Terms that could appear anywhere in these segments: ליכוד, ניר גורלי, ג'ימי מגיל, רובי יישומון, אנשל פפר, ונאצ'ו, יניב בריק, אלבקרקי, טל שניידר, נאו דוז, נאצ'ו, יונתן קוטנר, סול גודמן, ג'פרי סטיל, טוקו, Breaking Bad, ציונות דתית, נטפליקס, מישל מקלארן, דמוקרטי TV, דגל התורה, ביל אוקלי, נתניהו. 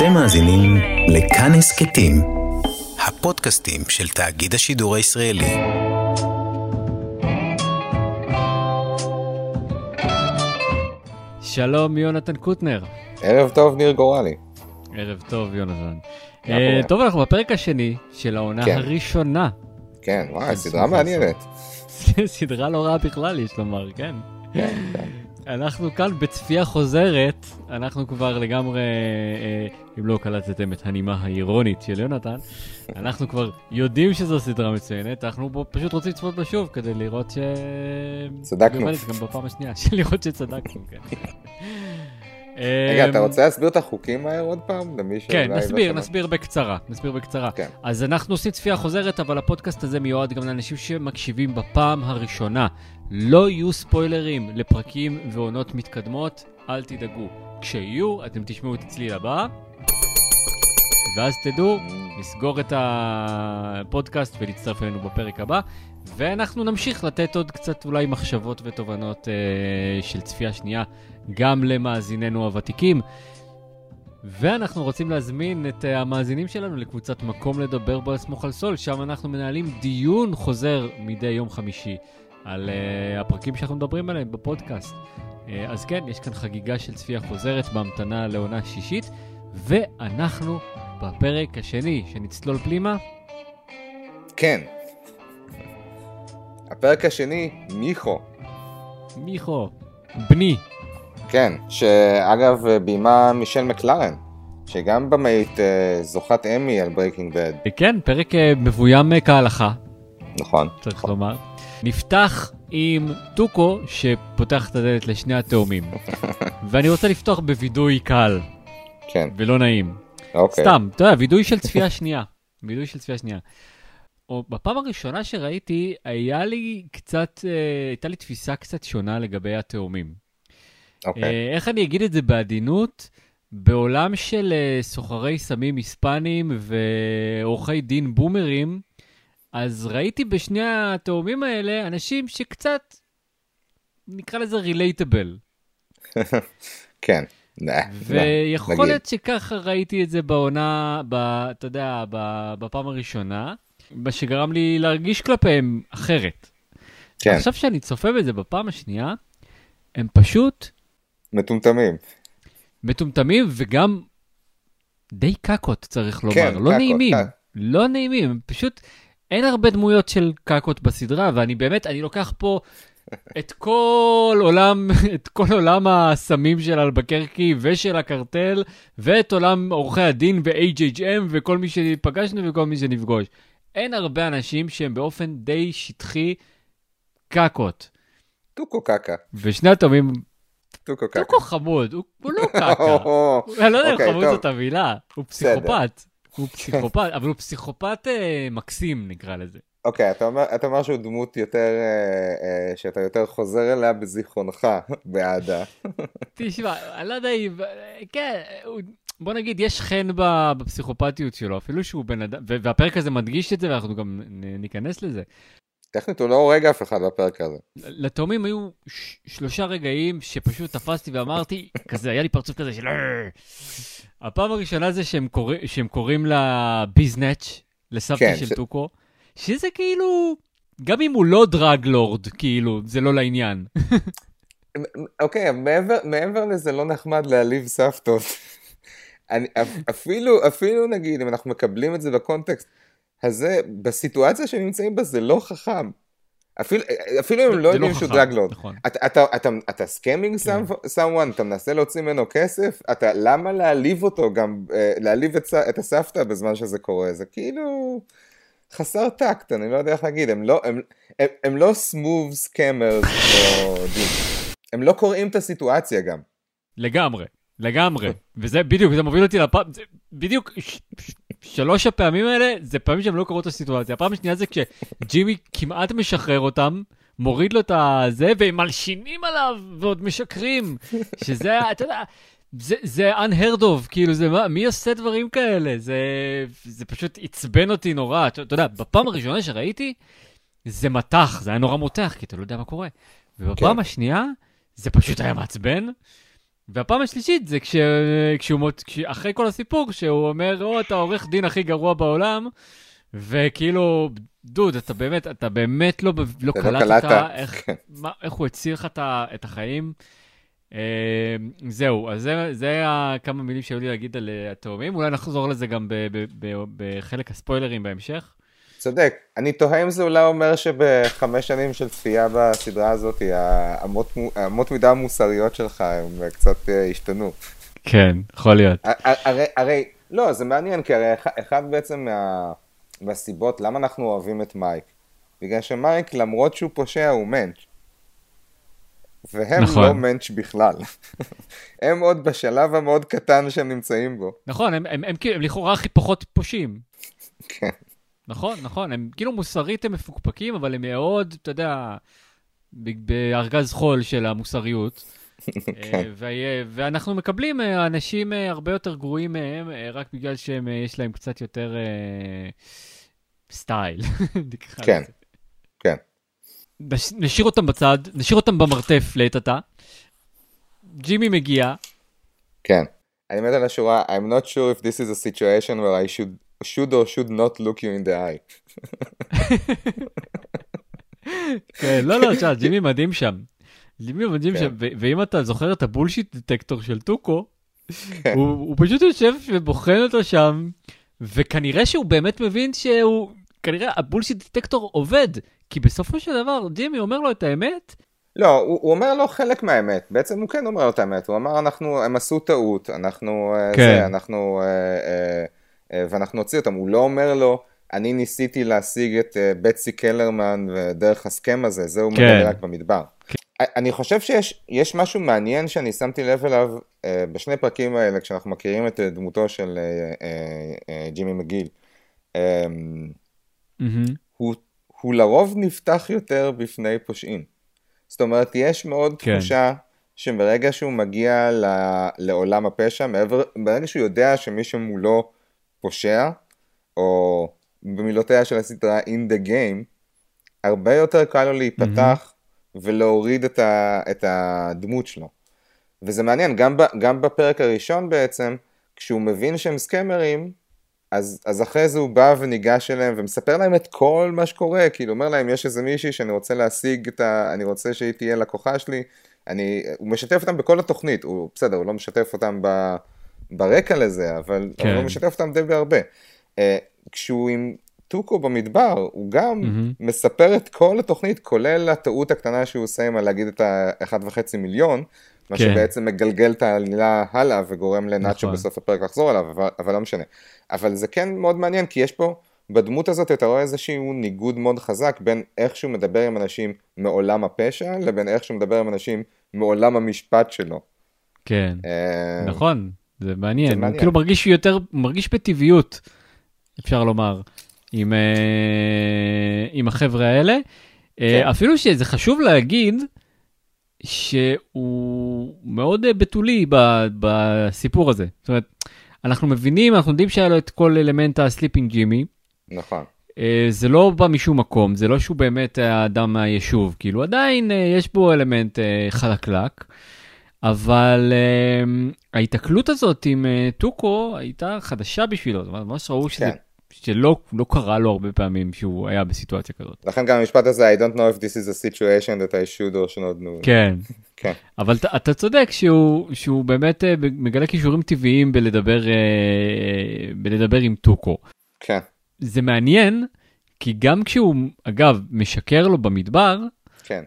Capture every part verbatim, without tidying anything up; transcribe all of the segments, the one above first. אתם מאזינים לכאן הסכתים, הפודקאסטים של תאגיד השידור הישראלי. שלום יונתן קוטנר. ערב טוב ניר גורלי. ערב טוב יונתן. טוב, אנחנו בפרק השני של העונה הראשונה. כן, וואי, סדרה מעניינת. סדרה לא רעה בכלל, יש לומר, כן. כן, כן. אנחנו כאן בצפייה חוזרת, אנחנו כבר לגמרי, אם לא קלטתם את הנימה האירונית של יונתן, אנחנו כבר יודעים שזו סדרה מצוינת, אנחנו פה פשוט רוצים לצפות בה שוב כדי לראות ש... צדקנו. גם בפעם השנייה, לראות שצדקנו, כן. רגע, אתה רוצה להסביר את החוקים מהר עוד פעם? כן, נסביר, נסביר בקצרה, נסביר בקצרה. אז אנחנו עושים צפייה חוזרת, אבל הפודקאסט הזה מיועד גם לאנשים שמקשיבים בפעם הראשונה. לא יהיו ספוילרים לפרקים ועונות מתקדמות, אל תדאגו. כשיהיו, אתם תשמעו את הצליל הבא, ואז תדעו, נסגור את הפודקאסט ונצטרף אלינו בפרק הבא, ואנחנו נמשיך לתת עוד קצת אולי מחשבות ותובנות אה, של צפייה שנייה, גם למאזיננו הוותיקים. ואנחנו רוצים להזמין את המאזינים שלנו לקבוצת מקום לדבר בו לסמוך על סול, שם אנחנו מנהלים דיון חוזר מדי יום חמישי על uh, הפרקים שאנחנו מדברים עליהם בפודקאסט. Uh, אז כן, יש כאן חגיגה של צפייה חוזרת בהמתנה לעונה שישית, ואנחנו בפרק השני, שנצלול פלימה. כן. הפרק השני, מיכו. מיכו, בני. כן, שאגב בימה מישל מקלארן, שגם במאית uh, זוכת אמי על Breaking Bad. כן, פרק uh, מבוים כהלכה. נכון. צריך נכון. לומר. נפתח עם טוקו שפותח את הדלת לשני התאומים. ואני רוצה לפתוח בוידוי קל. כן. ולא נעים. אוקיי. סתם, אתה יודע, וידוי של צפייה שנייה. וידוי של צפייה שנייה. או בפעם הראשונה שראיתי, היה לי קצת, הייתה לי תפיסה קצת שונה לגבי התאומים. אוקיי. איך אני אגיד את זה בעדינות? בעולם של סוחרי סמים היספנים ועורכי דין בומרים, אז ראיתי בשני התאומים האלה אנשים שקצת, נקרא לזה רילייטבל. כן. ויכול להיות שככה ראיתי את זה בעונה, אתה יודע, בפעם הראשונה, שגרם לי להרגיש כלפיהם אחרת. כן. עכשיו שאני צופה בזה בפעם השנייה, הם פשוט... מטומטמים. מטומטמים וגם די קקות, צריך לומר. לא נעימים. לא נעימים, הם פשוט... אין הרבה דמויות של קקות בסדרה, ואני באמת, אני לוקח פה את כל עולם, את כל עולם הסמים של אלבקרקי ושל הקרטל, ואת עולם עורכי הדין ו-H H M וכל מי שפגשנו וכל מי שנפגוש. אין הרבה אנשים שהם באופן די שטחי קקות. טוקו קקה. ושני התאומים... טוקו קקה. טוקו חמוד, הוא, הוא לא קקה. אני לא יודע, okay, חמוד זאת המילה, הוא פסיכופת. הוא פסיכופת, אבל הוא פסיכופת מקסים, נקרא לזה. אוקיי, אתה אומר שהוא דמות יותר, שאתה יותר חוזר אליה בזיכרונך, בעדה. תשמע, אני לא יודע, כן, בוא נגיד, יש חן בפסיכופתיות שלו, אפילו שהוא בן אדם, והפרק הזה מדגיש את זה, ואנחנו גם ניכנס לזה. טכנית, הוא לא הורג אף אחד בפרק הזה. לתאומים היו שלושה רגעים שפשוט תפסתי ואמרתי, כזה, היה לי פרצוף כזה של... הפעם הראשונה זה שהם, קורא, שהם קוראים לה ביזנץ' לסבתי כן, של ש... טוקו, שזה כאילו, גם אם הוא לא דרגלורד, כאילו, זה לא לעניין. אוקיי, מעבר, מעבר לזה לא נחמד להליב סבתות. אני, אפילו, אפילו נגיד, אם אנחנו מקבלים את זה בקונטקסט, הזה, בסיטואציה שנמצאים בה, זה לא חכם. אפילו, אפילו הם לא יודעים שהוא דרגלורד. אתה סקמינג someone, אתה מנסה להוציא ממנו כסף, למה להעליב אותו גם, להעליב את הסבתא בזמן שזה קורה? זה כאילו חסר טקט, אני לא יודע איך להגיד, הם לא smooth scammers, הם לא קוראים את הסיטואציה גם. לגמרי, לגמרי, וזה בדיוק, זה מוביל אותי לפעם, בדיוק... שלוש הפעמים האלה, זה פעמים שהם לא קראו את הסיטואציה. הפעם השנייה זה כשג'ימי כמעט משחרר אותם, מוריד לו את הזה, והם מלשינים עליו, ועוד משקרים. שזה, אתה יודע, זה, זה unheard of, כאילו, זה, מי עושה דברים כאלה? זה, זה פשוט עצבן אותי נורא. אתה יודע, בפעם הראשונה שראיתי, זה מתח, זה היה נורא מותח, כי אתה לא יודע מה קורה. ובפעם השנייה, זה פשוט היה מעצבן, והפעם השלישית זה כש... כשהוא... אחרי כל הסיפור, שהוא אומר, "או, אתה עורך דין הכי גרוע בעולם", וכאילו, דוד, אתה באמת, אתה באמת לא, לא קלטת איך, מה, איך הוא הציר לך את החיים. זהו, אז זה, זה כמה מילים שהיו לי להגיד על התאומים. אולי נחזור לזה גם ב, ב, ב, בחלק הספוילרים בהמשך. צודק. אני תוהה אם זה אולי אומר שבחמש שנים של צפייה בסדרה הזאת, האמות, האמות מידה המוסריות שלך הם קצת השתנו. כן, יכול להיות. הרי, הרי, לא, זה מעניין, כי הרי אחד בעצם מה... בסיבות, למה אנחנו אוהבים את מייק? בגלל שמייק, למרות שהוא פושע, הוא מנץ'. והם נכון. לא מנץ' בכלל. הם עוד בשלב המאוד קטן שהם נמצאים בו. נכון, הם, הם, הם, הם, הם לכאורה הכי פחות פושעים. כן. נכון, נכון. הם כאילו מוסרית הם מפוקפקים, אבל הם מאוד, אתה יודע, בארגז חול של המוסריות. כן. ו- ואנחנו מקבלים אנשים הרבה יותר גרועים מהם, רק בגלל שיש להם קצת יותר סטייל. כן, כן. נשאיר אותם בצד, נשאיר אותם במרתף לטטה. ג'ימי מגיע. כן. אני מת על השורה, I'm not sure if this is a situation where I should, should or should not look you in the eye. כן, לא, לא, שעה, ג'ימי מדהים שם. ג'ימי מדהים, ואם אתה זוכר את הבולשיט דטקטור של טוקו, הוא פשוט יושב ובוחן אותו שם, וכנראה שהוא באמת מבין שהוא, כנראה הבולשיט דטקטור עובד, כי בסופו של דבר ג'ימי אומר לו את האמת. לא, הוא אומר לו חלק מהאמת, בעצם הוא כן אומר לו את האמת, הוא אמר אנחנו, הם עשו טעות, אנחנו, זה, אנחנו, ואנחנו הוציא אותם, הוא לא אומר לו, אני ניסיתי להשיג את בצי קלרמן דרך הסכם הזה, זה הוא מדבר רק במדבר. אני חושב שיש יש משהו מעניין שאני שמתי לב אליו אה, בשני פרקים האלה, כשאנחנו מכירים את דמותו של אה, אה, אה, ג'ימי מגיל. אה, mm-hmm. הוא, הוא לרוב נפתח יותר בפני פושעים. זאת אומרת, יש מאוד כן. תחושה שברגע שהוא מגיע ל, לעולם הפשע, מעבר, ברגע שהוא יודע שמישהו מולו פושע, או במילותיה של הסדרה in the game, הרבה יותר קל לו להיפתח, mm-hmm. ולהוריד את, ה, את הדמות שלו. וזה מעניין, גם, ב, גם בפרק הראשון בעצם, כשהוא מבין שהם סקמרים, אז, אז אחרי זה הוא בא וניגש אליהם, ומספר להם את כל מה שקורה, כאילו אומר להם, יש איזה מישהי שאני רוצה להשיג את ה... אני רוצה שהיא תהיה לקוחה שלי, אני, הוא משתף אותם בכל התוכנית, הוא, בסדר, הוא לא משתף אותם ב, ברקע לזה, אבל, כן. אבל הוא משתף אותם די בהרבה. Uh, כשהוא עם... טוקו במדבר, הוא גם mm-hmm. מספר את כל התוכנית, כולל הטעות הקטנה שהוא עושה עם להגיד את ה-אחד וחצי מיליון, מה כן. שבעצם מגלגל את העלילה הלאה וגורם לנאצ'ו נכון. בסוף הפרק לחזור עליו, אבל, אבל לא משנה. אבל זה כן מאוד מעניין, כי יש פה, בדמות הזאת אתה רואה איזשהו ניגוד מאוד חזק, בין איך שהוא מדבר עם אנשים מעולם הפשע, לבין איך שהוא מדבר עם אנשים מעולם המשפט שלו. כן, נכון, זה מעניין. זה מעניין. הוא כאילו מרגיש יותר, מרגיש בטבעיות, אפשר לומר. עם, עם החבר'ה האלה, כן. אפילו שזה חשוב להגיד שהוא מאוד בטולי בסיפור הזה. זאת אומרת, אנחנו מבינים, אנחנו יודעים שהיה לו את כל אלמנט הסליפינג ג'ימי. נכון. זה לא בא משום מקום, זה לא שהוא באמת האדם מהיישוב, כאילו עדיין יש בו אלמנט חלקלק, אבל ההתקלות הזאת עם טוקו הייתה חדשה בשבילו, זאת אומרת, ממש ראו שזה... כן. שלא לא קרה לו הרבה פעמים שהוא היה בסיטואציה כזאת. לכן גם המשפט הזה, I don't know if this is a situation that I should or should not know. כן. כן. אבל אתה, אתה צודק שהוא, שהוא באמת מגלה כישורים טבעיים בלדבר, בלדבר עם טוקו. כן. זה מעניין, כי גם כשהוא, אגב, משקר לו במדבר, כן.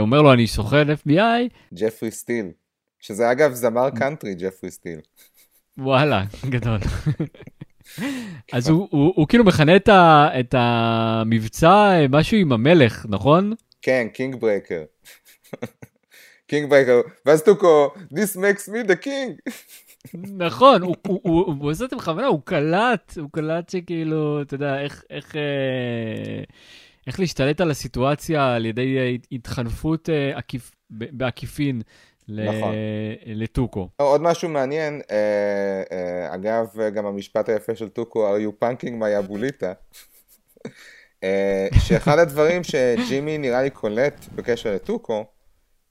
אומר לו, אני סוכן אף בי איי. ג'פרי סטיל. שזה אגב זמר קאנטרי, ג'פרי סטיל. וואלה, גדול. אז הוא, הוא, הוא כאילו מכנה את, ה, את המבצע משהו עם המלך, נכון? כן, קינג ברייקר. קינג ברייקר. ואז טוקו, this makes me the king. נכון, הוא, הוא, הוא, הוא, הוא עושה את המכוונה, הוא קלט, הוא קלט שכאילו, אתה יודע, איך, איך, איך להשתלט על הסיטואציה על ידי התחנפות עקיף, בעקיפין. נכון. לטוקו. עוד משהו מעניין, אגב, גם המשפט היפה של טוקו, are you punking my abulita? שאחד הדברים שג'ימי נראה לי קולט בקשר לטוקו,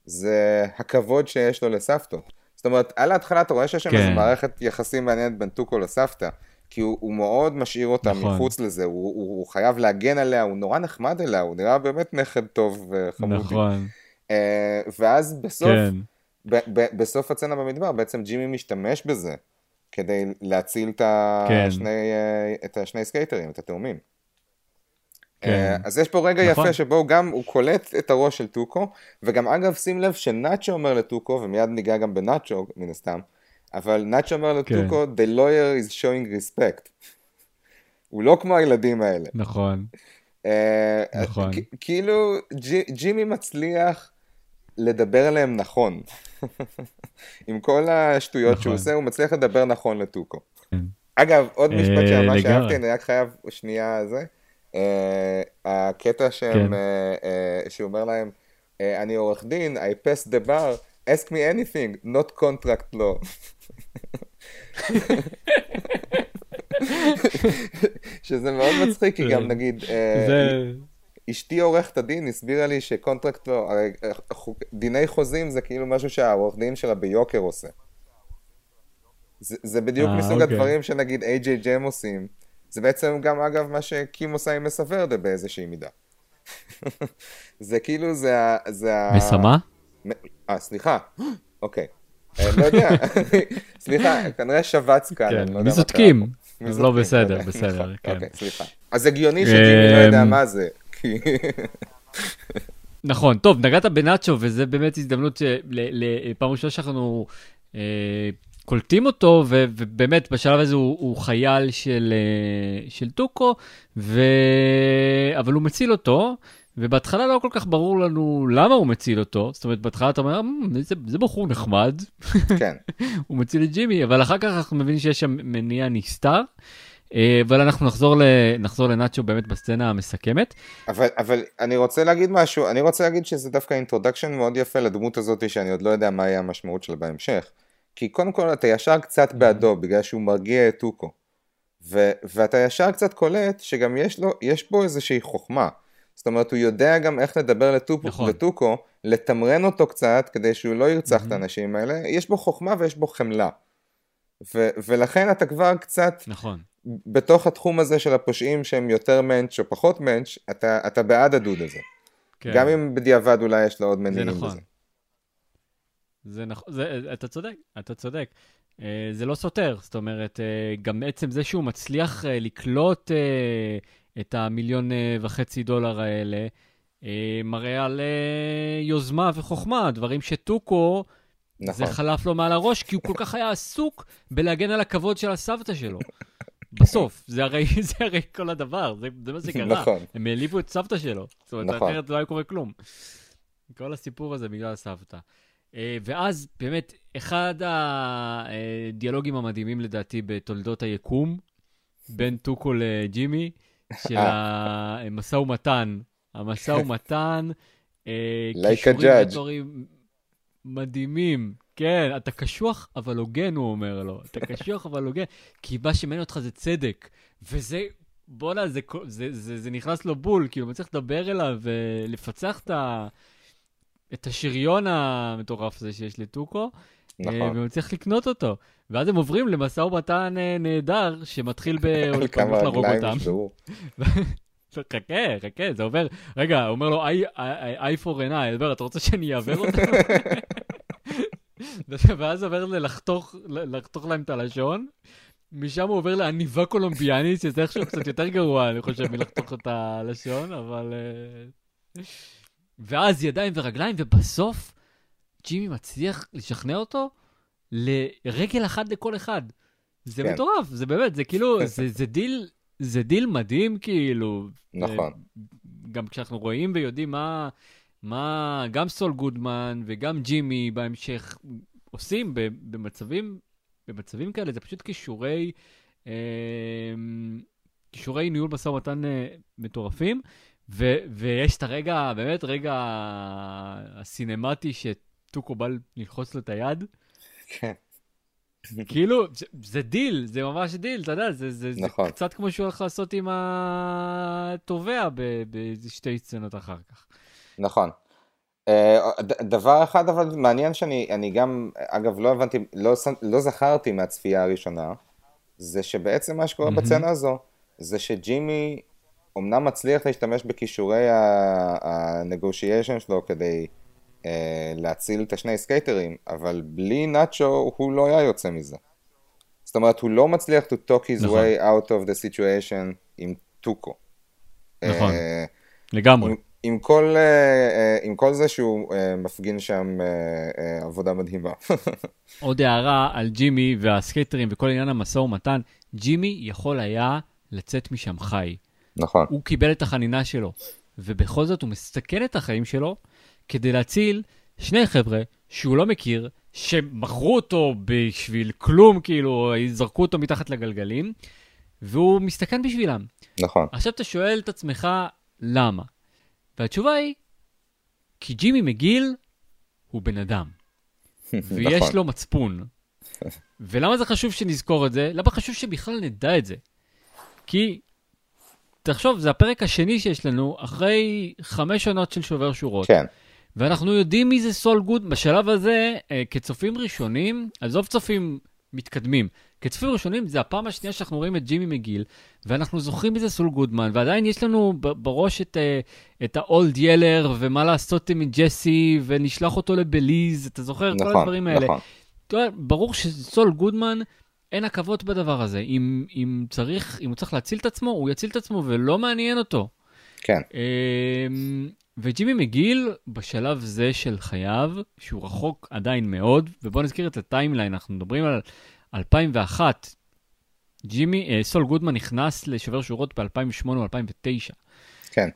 זה הכבוד שיש לו לסבתו. זאת זאת אומרת, על ההתחלה אתה רואה שיש שם איזו מערכת יחסים מעניינת בין טוקו לסבתא, כי הוא מאוד משאיר אותה מחוץ לזה, הוא חייב להגן עליה, הוא נורא נחמד אליה, הוא נראה באמת נכד טוב וחמודי. נכון. ואז בסוף הצנה במדבר, בעצם ג'ימי משתמש בזה, כדי להציל את השני סקייטרים, את התאומים. אז יש פה רגע יפה שבו גם הוא קולט את הראש של טוקו, וגם אגב שים לב שנאצ'ו אומר לטוקו, ומיד ניגע גם בנאצ'ו מן הסתם, אבל נאצ'ו אומר לטוקו, the lawyer is showing respect. הוא לא כמו הילדים האלה. נכון. כאילו ג'ימי מצליח לדבר עליהם נכון. עם כל השטויות שהוא עושה, הוא מצליח לדבר נכון לטוקו. אגב, עוד משפט שמה שאהבתי, אני רק חייב שנייה על זה, הקטע שהוא אומר להם, אני עורך דין, I pass the bar, ask me anything, not contract law. שזה מאוד מצחיק, כי גם נגיד, אשתי עורכת הדין הסבירה לי שקונטרקט לא, דיני חוזים זה כאילו משהו שהעורך דין שלה ביוקר עושה. זה בדיוק מסוג הדברים שנגיד איי ג'יי ג'ם עושים. זה בעצם גם אגב מה שקים עושה עם מסוורדה באיזושהי מידה. זה כאילו זה... מסמה? אה, סליחה. אוקיי. לא יודע. סליחה, כנראה שבץ כאן. מזותקים. לא בסדר, בסדר. אוקיי, סליחה. אז הגיוני שג'ימי לא יודע מה זה. נכון, טוב, נגעת בנאצ'ו, וזה באמת הזדמנות לפעם ראשונה שאנחנו קולטים אותו, ובאמת בשלב הזה הוא חייל של טוקו, אבל הוא מציל אותו, ובהתחלה לא כל כך ברור לנו למה הוא מציל אותו, זאת אומרת, בהתחלה אתה אומר, זה בחור נחמד, הוא מציל את ג'ימי, אבל אחר כך אנחנו מבינים שיש שם מניע נסתר, אבל אנחנו נחזור, נחזור לנאצ'ו באמת בסצנה המסכמת. אבל, אבל אני רוצה להגיד משהו, אני רוצה להגיד שזה דווקא אינטרודקשן מאוד יפה לדמות הזאת, שאני עוד לא יודע מה יהיה המשמעות שלה בהמשך, כי קודם כל אתה ישר קצת בעדו, בגלל שהוא מרגיע את טוקו, ו, ואתה ישר קצת קולט שגם יש לו, יש בו איזושהי חוכמה, זאת אומרת הוא יודע גם איך לדבר לטופו, נכון. לטוקו, לתמרן אותו קצת כדי שהוא לא ירצח mm-hmm. את האנשים האלה, יש בו חוכמה ויש בו חמלה, ו, ולכן אתה כבר קצת... נכון. בתוך התחום הזה של הפושעים שהם יותר מנץ' או פחות מנץ', אתה, אתה בעד הדוד הזה. כן. גם אם בדיעבד אולי יש לו עוד מניעים נכון. בזה. זה נכון. זה, אתה צודק, אתה צודק. זה לא סותר, זאת אומרת, גם בעצם זה שהוא מצליח לקלוט את המיליון וחצי דולר האלה, מראה על יוזמה וחוכמה, דברים שטוקו... נכון. זה חלף לו מעל הראש, כי הוא כל כך היה עסוק בלהגן על הכבוד של הסבתא שלו. בסוף, זה הרי, זה הרי כל הדבר, זה, זה מה שקרה. נכון. הם העליבו את סבתא שלו. זאת אומרת, נכון. אחרת לא היה קורה כלום. כל הסיפור הזה בגלל הסבתא. ואז באמת, אחד הדיאלוגים המדהימים לדעתי בתולדות היקום, בין טוקו לג'ימי, של המסע ומתן. המסע ומתן, קישורים רטוריים מדהימים. כן, אתה קשוח אבל הוגן, הוא אומר לו. אתה קשוח אבל הוגן, כי מה שמעניין אותך זה צדק. וזה, בונה, זה, זה, זה, זה נכנס לו בול, כאילו, מצליח לדבר אליו ולפצח את, ה, את השריון המטורף הזה שיש לטוקו, נכון. ומצליח לקנות אותו. ואז הם עוברים למסע ומתן נהדר, שמתחיל בהולכנות לרוג אותם. חכה, חכה, זה עובר. רגע, אומר לו, I for an eye, דבר, אתה רוצה שאני אעבר אותם? ואז עובר לחתוך להם את הלשון, משם הוא עובר לעניבה קולומביאנית, שזה איכשהו קצת יותר גרוע, אני חושב, מלחתוך את הלשון, אבל... ואז ידיים ורגליים, ובסוף ג'ימי מצליח לשכנע אותו לרגל אחד לכל אחד. זה מטורף, זה באמת, זה כאילו, זה דיל מדהים, כאילו. נכון. גם כשאנחנו רואים ויודעים מה... מה גם סול גודמן וגם ג'ימי בהמשך עושים במצבים, במצבים כאלה, זה פשוט כישורי, אה, כישורי ניהול משא ומתן אה, מטורפים, ו, ויש את הרגע, באמת רגע הסינמטי שטוקו בא ללחוץ לו את היד. כן. כאילו, זה, זה דיל, זה ממש דיל, אתה יודע, זה, זה, נכון. זה קצת כמו שהוא הולך לעשות עם התובע בשתי סצנות אחר כך. נכון. דבר אחד אבל מעניין שאני אני גם, אגב לא הבנתי, לא, לא זכרתי מהצפייה הראשונה, זה שבעצם מה שקורה בצנה הזו, זה שג'ימי אמנם מצליח להשתמש בכישורי הנגושיישן שלו כדי אה, להציל את השני סקייטרים, אבל בלי נאצ'ו הוא לא היה יוצא מזה. זאת אומרת, הוא לא מצליח to talk his נכון. way out of the situation עם טוקו. נכון, אה, לגמרי. עם, עם, כל, אה, עם כל זה שהוא אה, מפגין שם אה, אה, עבודה מדהימה. עוד הערה על ג'ימי והסקייטרים וכל עניין המסע ומתן, ג'ימי יכול היה לצאת משם חי. נכון. הוא קיבל את החנינה שלו, ובכל זאת הוא מסתכל את החיים שלו, כדי להציל שני חבר'ה שהוא לא מכיר, שמכרו אותו בשביל כלום, כאילו, זרקו אותו מתחת לגלגלים, והוא מסתכן בשבילם. נכון. עכשיו אתה שואל את עצמך, למה? והתשובה היא, כי ג'ימי מגיל, הוא בן אדם. ויש נכון. לו מצפון. ולמה זה חשוב שנזכור את זה? למה חשוב שבכלל נדע את זה? כי... תחשוב, זה הפרק השני שיש לנו, אחרי חמש עונות של שובר שורות. כן. ואנחנו יודעים מי זה סול גוד, בשלב הזה, כצופים ראשונים, עזוב צופים מתקדמים, כצופים ראשונים זה הפעם השנייה שאנחנו רואים את ג'ימי מגיל, ואנחנו זוכרים מי זה סול גודמן, ועדיין יש לנו בראש את, את ה-Old Yeller, ומה לעשות עם ג'סי, ונשלח אותו לבליז, אתה זוכר נכון, כל הדברים האלה. נכון. ברור שסול גודמן... אין עקבות בדבר הזה. אם, אם צריך, אם הוא צריך להציל את עצמו, הוא יציל את עצמו ולא מעניין אותו. כן. וג'ימי מגיל בשלב זה של חייו, שהוא רחוק עדיין מאוד, ובואו נזכיר את הטיימליין, אנחנו מדברים על אלפיים ואחת. ג'ימי, אה, סול גודמן נכנס לשובר שורות ב-אלפיים ושמונה או אלפיים ותשע. כן.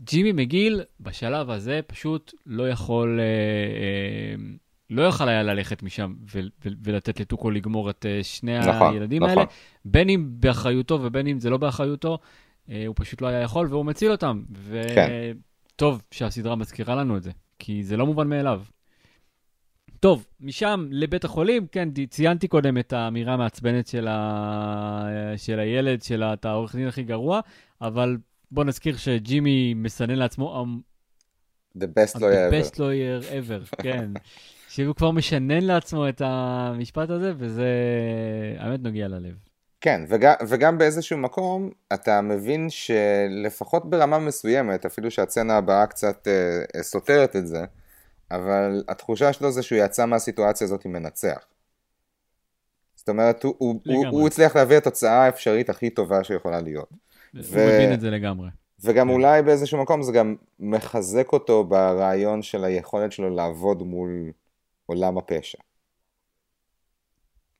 ג'ימי מגיל בשלב הזה פשוט לא יכול... אה, אה, לא יוכל היה ללכת משם ו- ו- ולתת לטוקו לגמור את uh, שני נכון, הילדים נכון. האלה, בין אם באחריותו ובין אם זה לא באחריותו, uh, הוא פשוט לא היה יכול והוא מציל אותם. וטוב כן. שהסדרה מזכירה לנו את זה, כי זה לא מובן מאליו. טוב, משם לבית החולים, כן, ציינתי קודם את האמירה המעצבנת של, ה... של הילד, של העורך דין הכי גרוע, אבל בוא נזכיר שג'ימי מסנן לעצמו, the best lawyer ever. The best lawyer ever, כן. שהוא כבר משנן לעצמו את המשפט הזה, וזה האמת נוגע ללב. כן, וגם, וגם באיזשהו מקום, אתה מבין שלפחות ברמה מסוימת, אפילו שהצנה הבאה קצת אה, סותרת את זה, אבל התחושה שלו זה שהוא יצא מהסיטואציה הזאת עם מנצח. זאת אומרת, הוא, הוא, הוא, הוא הצליח להביא את התוצאה האפשרית הכי טובה שיכולה להיות. הוא ו... מבין את זה לגמרי. וגם אולי באיזשהו מקום זה גם מחזק אותו ברעיון של היכולת שלו לעבוד מול... עולם הפשע.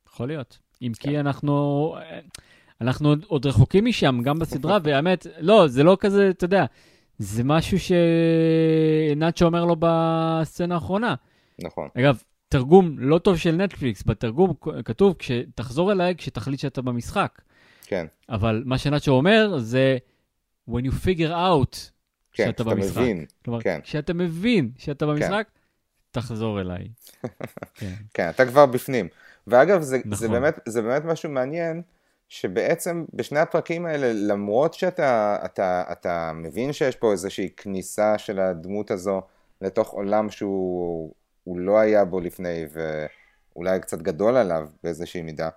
יכול להיות. אם כן. כי אנחנו, אנחנו עוד רחוקים משם, גם בסדרה, והאמת, לא, זה לא כזה, אתה יודע, זה משהו שנאצ'ו אומר לו בסצנה האחרונה. נכון. אגב, תרגום לא טוב של נטפליקס, בתרגום כתוב, כשתחזור אליי, כשתחליט שאתה במשחק. כן. אבל מה שנאצ'ו אומר זה, when you figure out, כן, שאתה במשחק. מבין. כלומר, כן. כשאתה מבין שאתה במשחק, כן. תחזור אליי. כן, אתה כבר בפנים. ואגב, זה באמת משהו מעניין, שבעצם בשני הפרקים האלה, למרות שאתה מבין שיש פה איזושהי כניסה של הדמות הזו, לתוך עולם שהוא לא היה בו לפני, ואולי קצת גדול עליו באיזושהי מידה,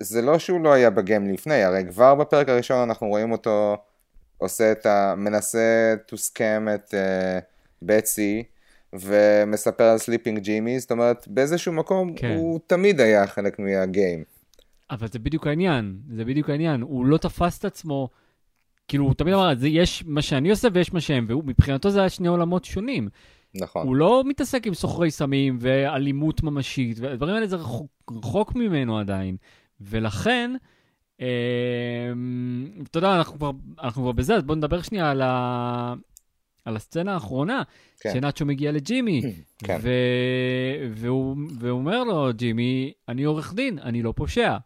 זה לא שהוא לא היה בגיים לפני, הרי כבר בפרק הראשון אנחנו רואים אותו, עושה את ה... מנסה to scam את... בצי, ומספר על סליפינג ג'ימי, זאת אומרת, באיזשהו מקום הוא תמיד היה חלק מהגיים. אבל זה בדיוק העניין, זה בדיוק העניין, הוא לא תפס את עצמו, כאילו הוא תמיד אמר, יש מה שאני עושה ויש מה שהם, ומבחינתו זה היה שני עולמות שונים. נכון. הוא לא מתעסק עם סוחרי סמים ואלימות ממשית, והדברים האלה זה רחוק ממנו עדיין, ולכן... תודה, אנחנו כבר בזה, אז בואו נדבר שנייה על ה... על הסצנה האחרונה, כן. שנאצ'ו מגיע לג'ימי, כן. ו... והוא... והוא אומר לו, ג'ימי, אני עורך דין, אני לא פושע.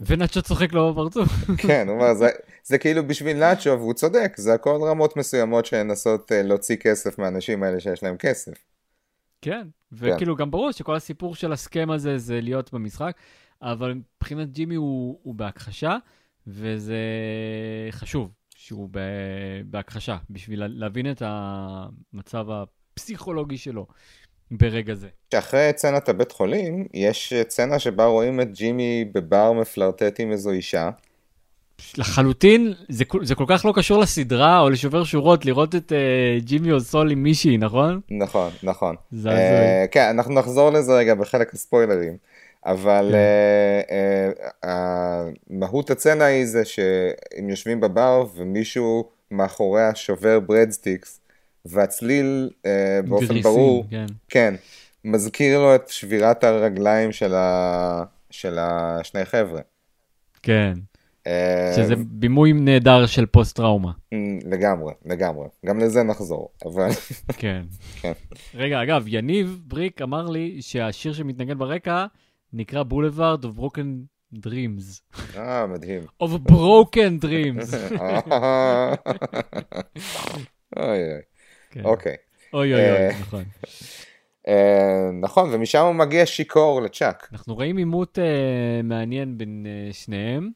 ונאצ'ו צוחק לו בפרצוף. כן, הוא אומר, זה... זה כאילו בשביל נאצ'ו, והוא צודק, זה הכל רמות מסוימות שהנסות להוציא כסף מהאנשים האלה שיש להם כסף. כן, וכאילו כן. גם ברור שכל הסיפור של הסכם הזה זה להיות במשחק, אבל מבחינת ג'ימי הוא, הוא בהכחשה, וזה חשוב. שהוא בהכחשה, בשביל להבין את המצב הפסיכולוגי שלו ברגע זה. שאחרי צנת הבית חולים, יש צנה שבה רואים את ג'ימי בבר מפלרטט עם איזו אישה. לחלוטין, זה, זה כל כך לא קשור לסדרה או לשובר שורות, לראות את uh, ג'ימי אוסול עם מישהי, נכון? נכון, נכון. זה uh, זה. כן, אנחנו נחזור לזה רגע בחלק הספוילרים. אבל מהות הצנה היא זה שהם יושבים בבר ומישהו מאחוריה שובר ברדסטיקס, והצליל באופן ברור, כן, מזכיר לו את שבירת הרגליים של השני חבר'ה. כן, שזה בימוי נהדר של פוסט טראומה. לגמרי, לגמרי. גם לזה נחזור, אבל... כן. רגע, אגב, יניב בריק אמר לי שהשיר שמתנגן ברקע... נקרא Boulevard of Broken Dreams. אה, מדהים. Of Broken Dreams. אוי אוי. אוקיי. אוי אוי, נכון. נכון, ומשם הוא מגיע שיקור לצ'אק. אנחנו רואים עימות מעניין בין שניהם.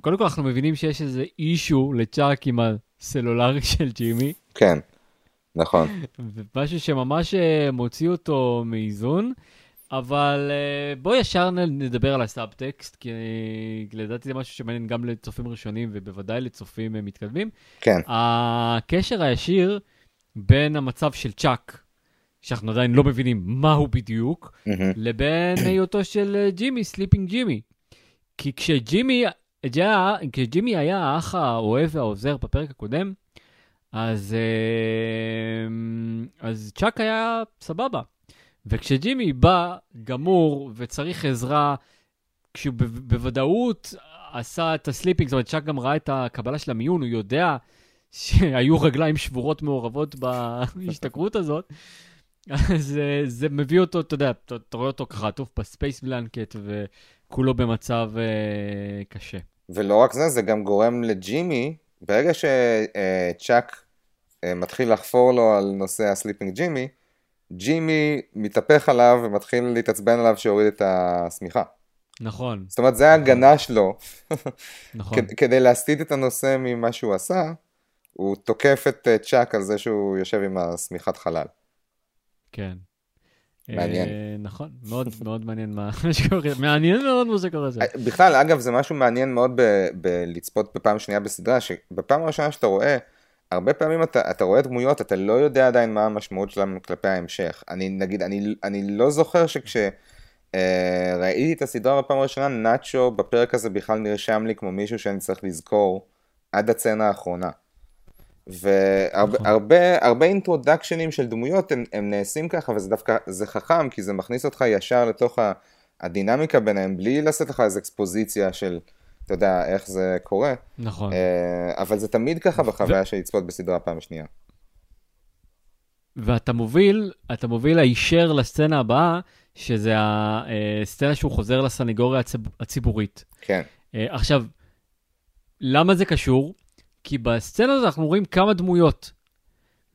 קודם כל אנחנו מבינים שיש איזה אישו לצ'אק עם הסלולרי של ג'ימי. כן. נכון. משהו שממש מוציא אותו מאיזון, אבל בוא ישר נדבר על הסאבטקסט, כי לדעתי זה משהו שמעניין גם לצופים ראשונים, ובוודאי לצופים מתקדמים. כן. הקשר הישיר בין המצב של צ'אק, שאנחנו עדיין לא מבינים מהו בדיוק, לבין היותו של ג'ימי, סליפינג ג'ימי. כי כשג'ימי, כשג'ימי היה האח האוהב והעוזר בפרק הקודם, אז, אז צ'אק היה סבבה. וכשג'ימי בא גמור וצריך עזרה, כשהוא בוודאות עשה את הסליפינג, זאת אומרת, צ'אק גם ראה את הקבלה של המיון, הוא יודע שהיו רגליים שבורות מעורבות בהשתכרות הזאת, אז זה מביא אותו, אתה יודע, אתה רואה אותו כחטוף בספייס בלנקט, וכולו במצב קשה. ולא רק זה, זה גם גורם לג'ימי, ברגע שצ'אק מתחיל לחפור לו על נושא הסליפינג ג'ימי, ג'ימי מתהפך עליו ומתחיל להתעצבן עליו שהוריד את הסמיכה. נכון. זאת אומרת, זה היה הגנה שלו. נכון. כדי להסתית את הנושא ממה שהוא עשה, הוא תוקף את צ'אק על זה שהוא יושב עם הסמיכת חלל. כן. מעניין. נכון, מאוד מאוד מעניין מה שקורה, מעניין מאוד מה שקורה זה. בכלל, אגב, זה משהו מעניין מאוד בלצפות בפעם שנייה בסדרה, שבפעם הראשונה שאתה רואה, הרבה פעמים אתה רואה דמויות, אתה לא יודע עדיין מה המשמעות שלהם כלפי ההמשך. אני נגיד, אני לא זוכר שכשראיתי את הסדרה בפעם הראשונה, נאצ'ו בפרק הזה בכלל נרשם לי כמו מישהו שאני צריך לזכור עד הצנה האחרונה. והרבה אינטרודקשנים של דמויות הם נעשים ככה, וזה דווקא זה חכם, כי זה מכניס אותך ישר לתוך הדינמיקה ביניהם, בלי לעשות לך איזו אקספוזיציה של, אתה יודע, איך זה קורה. נכון. אבל זה תמיד ככה בחוויה של לצפות בסדרה פעם שנייה. ואתה מוביל, אתה מוביל הישר לסצנה הבאה, שזה הסצנה שהוא חוזר לסניגוריה הציבורית. כן. עכשיו, למה זה קשור? כי בסצנה הזאת אנחנו רואים כמה דמויות,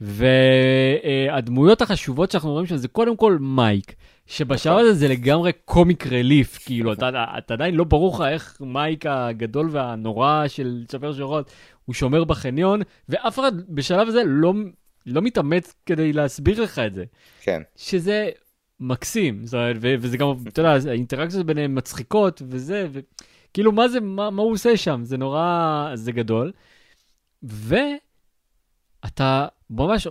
והדמויות החשובות שאנחנו רואים שם זה קודם כל מייק, שבשלב הזה זה לגמרי קומיק רליף, כאילו אתה, אתה עדיין לא ברור איך מייק הגדול והנורא של שובר שורות, הוא שומר בחניון, ואף אחד בשלב הזה לא, לא מתאמץ כדי להסביר לך את זה. כן. שזה מקסים, זאת אומרת, וזה גם, אתה יודע, האינטראקציות ביניהם מצחיקות וזה, ו... כאילו, מה זה, מה, מה הוא עושה שם? זה נורא, זה גדול. ואתה ממש,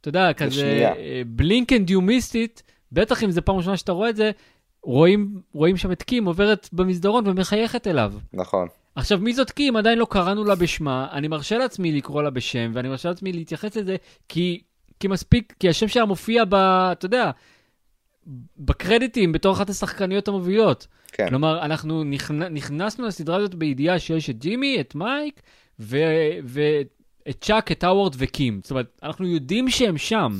אתה יודע, כזה בלינק אנד יומיסטית, בטח אם זה פעם ראשונה שאתה רואה את זה, רואים, רואים שם את קים, עוברת במסדרון ומחייכת אליו. נכון. עכשיו, מי זאת קים? עדיין לא קראנו לה בשמה, אני מרשה לעצמי לקרוא לה בשם, ואני מרשה לעצמי להתייחס לזה, כי, כי מספיק, כי השם שלה מופיע ב, אתה יודע, בקרדיטים, בתור אחת השחקניות המובילות. כן. כלומר, אנחנו נכנס, נכנסנו לסדרה הזאת בידיעה שיש את ג'ימי, את מייק, ו, ואת צ'אק, את האוורד וקים. זאת אומרת, אנחנו יודעים שהם שם.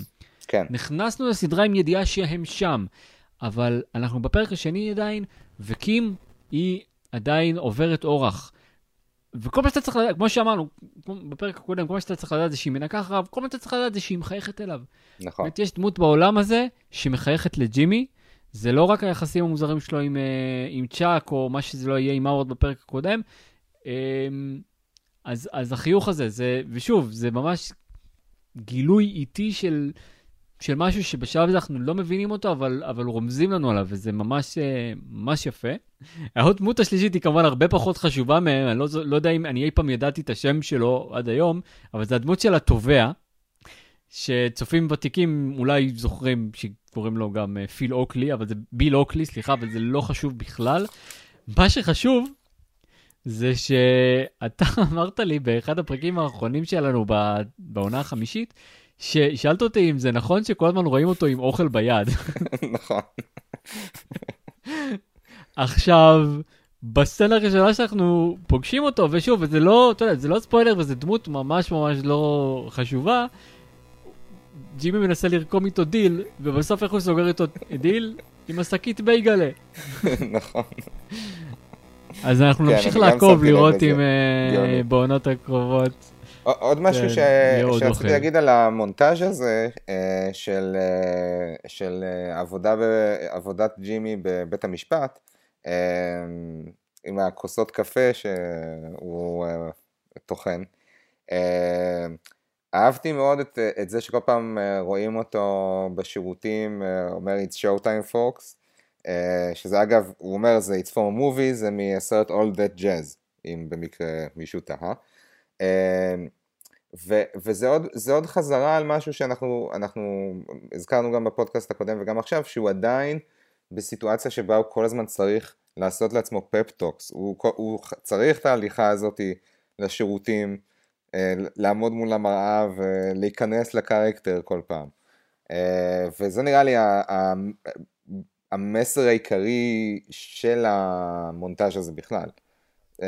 כן. נכנסנו לסדרה עם ידיעה שהם שם. אבל אנחנו בפרק השני עדיין, וקים היא עדיין עוברת אורח. וכל מה שאתה צריך לדעת, כמו שאמרנו, בפרק הקודם, כל מה שאתה צריך לדעת זה שהיא מנקה אחריו, כל מה שאתה צריך לדעת זה שהיא מחייכת אליו. נכון. באמת, יש דמות בעולם הזה שמחייכת לג'ימי, זה לא רק היחסים המוזרים שלו עם, עם צ'אק, או מה שזה לא יהיה עם האוורד בפרק הקודם, אז, אז החיוך הזה, זה, ושוב, זה ממש גילוי איטי של, של משהו שבשלב הזה אנחנו לא מבינים אותו, אבל, אבל רומזים לנו עליו, וזה ממש, ממש יפה. הדמות השלישית היא כמובן הרבה פחות חשובה מהם, אני לא, לא יודע אם אני אי פעם ידעתי את השם שלו עד היום, אבל זה הדמות של התובע, שצופים ותיקים אולי זוכרים שקוראים לו גם פיל אוקלי, אבל זה ביל אוקלי, סליחה, אבל זה לא חשוב בכלל. מה שחשוב זה שאתה אמרת לי באחד הפרקים האחרונים שלנו בעונה החמישית, ששאלת אותי אם זה נכון שכל הזמן רואים אותו עם אוכל ביד. נכון. עכשיו, בסצנה הראשונה שאנחנו פוגשים אותו, ושוב, זה לא, אתה יודע, זה לא ספוילר, וזה דמות ממש ממש לא חשובה, ג'ימי מנסה לרקום איתו דיל, ובסוף איך הוא סוגר איתו דיל? עם הסקית בייגלה. נכון. אז אנחנו נמשיך לעקוב, לראות אם בעונות הקרובות. עוד משהו שרציתי להגיד על המונטאז' הזה, של עבודת ג'ימי בבית המשפט, עם הכוסות קפה שהוא תוכן. אהבתי מאוד את, את זה שכל פעם רואים אותו בשירותים, אומר It's Showtime Fox, שזה אגב, הוא אומר זה It's From a Movie, זה מסרט All That Jazz, אם במקרה מישהו טעה. ו, וזה עוד, זה עוד חזרה על משהו שאנחנו אנחנו, הזכרנו גם בפודקאסט הקודם וגם עכשיו, שהוא עדיין בסיטואציה שבה הוא כל הזמן צריך לעשות לעצמו פפ-טוקס, הוא, הוא צריך את ההליכה הזאת לשירותים, לעמוד מול המראה ולהיכנס לקרקטר כל פעם. וזה נראה לי המסר העיקרי של המונטאז' הזה בכלל. אז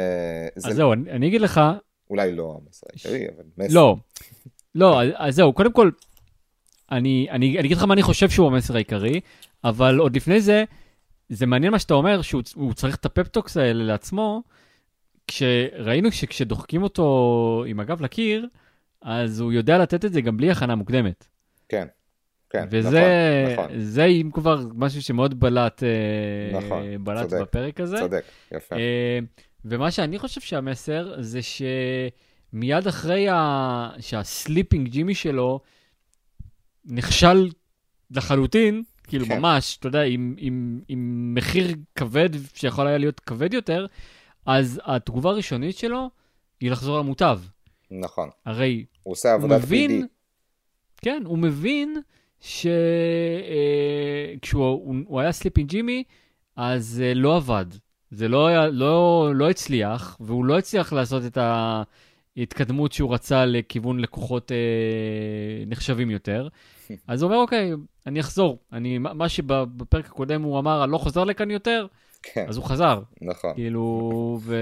זהו, אני אגיד לך... אולי לא המסר העיקרי, אבל מסר. לא, לא, אז זהו, קודם כל, אני אגיד לך מה אני חושב שהוא המסר העיקרי, אבל עוד לפני זה, זה מעניין מה שאתה אומר, שהוא צריך את הפפטוקס האלה לעצמו, כשראינו שכשדוחקים אותו עם הגב לקיר, אז הוא יודע לתת את זה גם בלי הכנה מוקדמת. כן, כן, וזה, נכון, נכון. וזה אם כבר משהו שמאוד בלט, נכון, בלט צודק, בפרק הזה. צודק, יפה. ומה שאני חושב שהמסר זה שמיד אחרי ה... שהסליפינג ג'ימי שלו נכשל לחלוטין, כאילו כן. ממש, אתה יודע, עם, עם, עם מחיר כבד שיכול היה להיות כבד יותר, אז התגובה הראשונית שלו היא לחזור למוטב. נכון. הרי הוא עושה עבודת מבין, פידי. כן, הוא מבין שכשהוא הוא, הוא היה סליפינג ג'ימי, אז לא עבד. זה לא, היה, לא, לא הצליח, והוא לא הצליח לעשות את ההתקדמות שהוא רצה לכיוון לקוחות אה, נחשבים יותר. אז הוא אומר, אוקיי, אני אחזור. אני, מה שבפרק הקודם הוא אמר, אני לא חוזר לכאן יותר, כן. אז הוא חזר. נכון. כאילו, ו...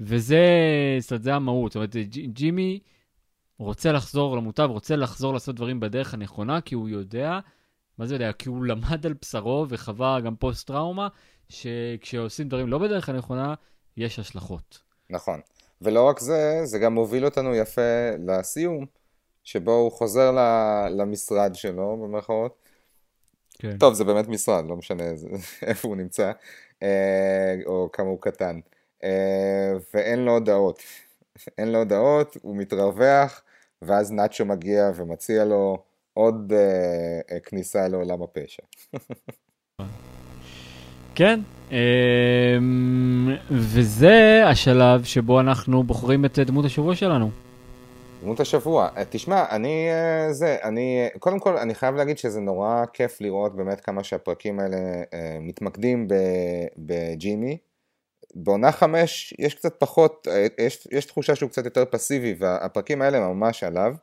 וזה, זה המהות. זאת אומרת, ג'ימי רוצה לחזור למוטב, רוצה לחזור לעשות דברים בדרך הנכונה, כי הוא יודע, מה זה יודע? כי הוא למד על בשרו וחווה גם פוסט-טראומה, שכשעושים דברים לא בדרך הנכונה, יש השלכות. נכון. ולא רק זה, זה גם מוביל אותנו יפה לסיום, שבו הוא חוזר למשרד שלו, במרכאות, כן. טוב, זה באמת משרד, לא משנה איפה הוא נמצא, או כמה הוא קטן, ואין לו הודעות, אין לו הודעות, הוא מתרווח, ואז נאצ'ו מגיע ומציע לו עוד כניסה לעולם הפשע. כן, וזה השלב שבו אנחנו בוחרים את דמות השבוע שלנו. דמות השבוע. תשמע, אני, זה, אני, קודם כל, אני חייב להגיד שזה נורא כיף לראות באמת כמה שהפרקים האלה מתמקדים בג'ימי. בעונה חמש יש קצת פחות, יש, יש תחושה שהוא קצת יותר פסיבי, והפרקים האלה ממש עליו.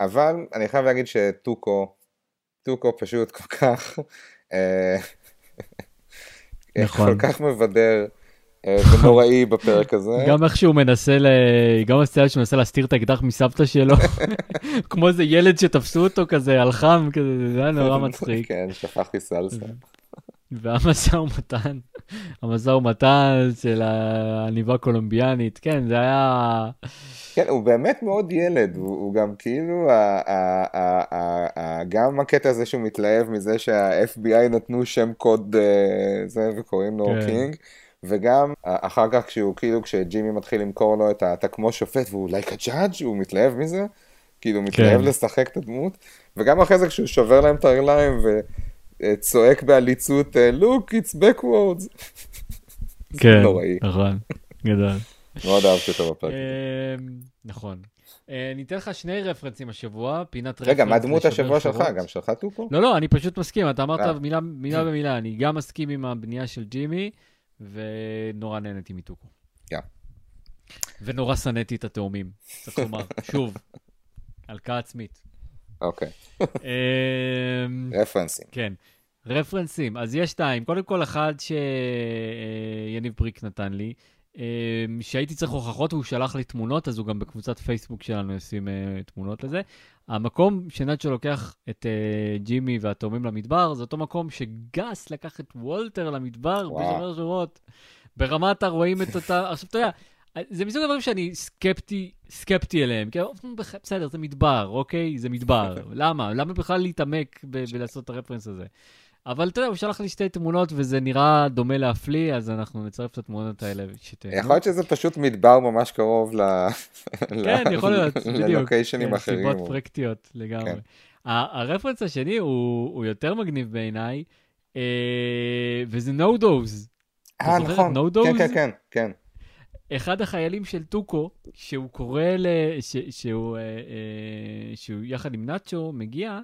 אבל אני חייב להגיד שטוקו, טוקו פשוט כל כך, נכון. כל כך מבדר. זה נוראי בפרק הזה. גם איך שהוא מנסה, ל... גם הסצנה שהוא מנסה להסתיר את האקדח מסבתא שלו, כמו איזה ילד שתפסו אותו כזה, על חם כזה, זה היה נורא מצחיק. כן, שפחתי סלסה. והמשא ומתן, המשא ומתן של העניבה הקולומביאנית, כן, זה היה... כן, הוא באמת מאוד ילד, הוא גם כאילו, גם הקטע הזה שהוא מתלהב מזה שה-אף בי איי נתנו שם קוד זה וקוראים לו קינג, וגם אחר כך כשהוא כאילו, כשג'ימי מתחיל למכור לו את אתה כמו שופט והוא like a judge, הוא מתלהב מזה, כאילו מתלהב לשחק את הדמות, וגם אחרי זה כשהוא שובר להם את הרגליים וצועק בעליצות, look, it's backwards. כן, נכון, גדול. מאוד אהבתי אותו בפרק. נכון. ניתן לך שני רפרנסים השבוע, פינת רפרנס. רגע, מה דמות השבוע שלך? גם שלך טופו? לא, לא, אני פשוט מסכים, אתה אמרת מילה במילה, אני גם מסכים עם הבנייה של ג'ימי, ונורא נהנתי מטופו. ונורא שנאתי את התאומים, צריך לומר, שוב, הלקאה עצמית. אוקיי. רפרנסים. כן, רפרנסים. אז יש שתיים, קודם כל אחד שיניב בריק נתן לי, שהייתי צריך הוכחות, והוא שלח לי תמונות, אז הוא גם בקבוצת פייסבוק שלנו עושים uh, תמונות לזה. המקום שנאצ'ו לוקח את uh, ג'ימי והתאומים למדבר, זה אותו מקום שגס לקח את וולטר למדבר, בשמר שורות, ברמת הרואים את אותה... עכשיו, אתה יודע, זה מסוג הדברים שאני סקפטי, סקפטי אליהם, כי בסדר, זה מדבר, אוקיי? זה מדבר. למה? למה בכלל להתעמק ב- ולעשות את הרפרנס הזה? אבל אתה יודע, הוא שלח לי שתי תמונות, וזה נראה דומה להפליא, אז אנחנו נצרף את התמונות האלה. יכול להיות שזה פשוט מדבר ממש קרוב ללוקיישנים אחרים. סיבות פרקטיות לגמרי. הרפרנס השני הוא יותר מגניב בעיניי, וזה No Dose. אה, נכון. כן, כן, כן. אחד החיילים של טוקו, שהוא קורא, שהוא יחד עם נאצ'ו, מגיע,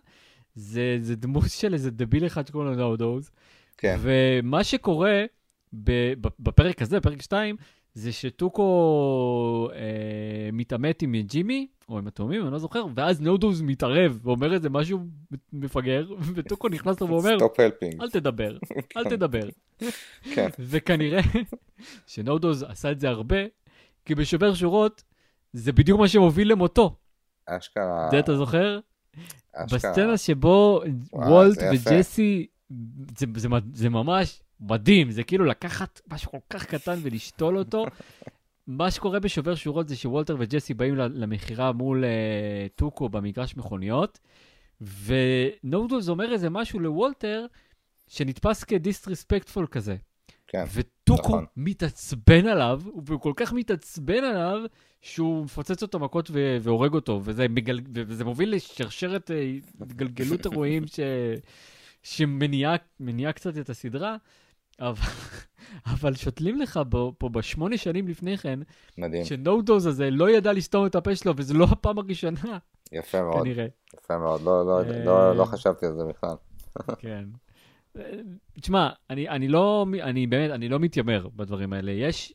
זה, זה דמות של איזה דביל אחד שקוראים לו נאו דוז. כן. ומה שקורה בפרק הזה, בפרק שתיים, זה שטוקו אה, מתעמת עם ג'ימי, או עם התאומים, אני לא זוכר, ואז נאו דוז מתערב ואומר את זה משהו מפגר, וטוקו נכנס לו ואומר, אל תדבר, אל תדבר. כן. וכנראה שנאו דוז עשה את זה הרבה, כי בשבר שורות זה בדיוק מה שמוביל למותו. אשכרה. זה אתה זוכר? בסצנה שבו וולט וג'סי, זה ממש מדהים, זה כאילו לקחת משהו כל כך קטן ולשתול אותו. מה שקורה בשובר שורות זה שוולטר וג'סי באים למחירה מול טוקו במגרש מכוניות, ונודלס אומר איזה משהו לוולטר שנתפס כדיסטריספקטפול כזה, וטוקו מתעצבן עליו, הוא כל כך מתעצבן עליו, שהוא מפוצץ אותו מכות והורג אותו, וזה מוביל לשרשרת גלגלות אירועים שמניעה קצת את הסדרה, אבל שותלים לך פה בשמונה שנים לפני כן, שנו דוז הזה לא ידע לסתום את הפה שלו, וזו לא הפעם הראשונה. יפה מאוד, יפה מאוד, לא חשבתי על זה בכלל. כן. תשמע, אני, אני לא, אני באמת, אני לא מתיימר בדברים האלה. יש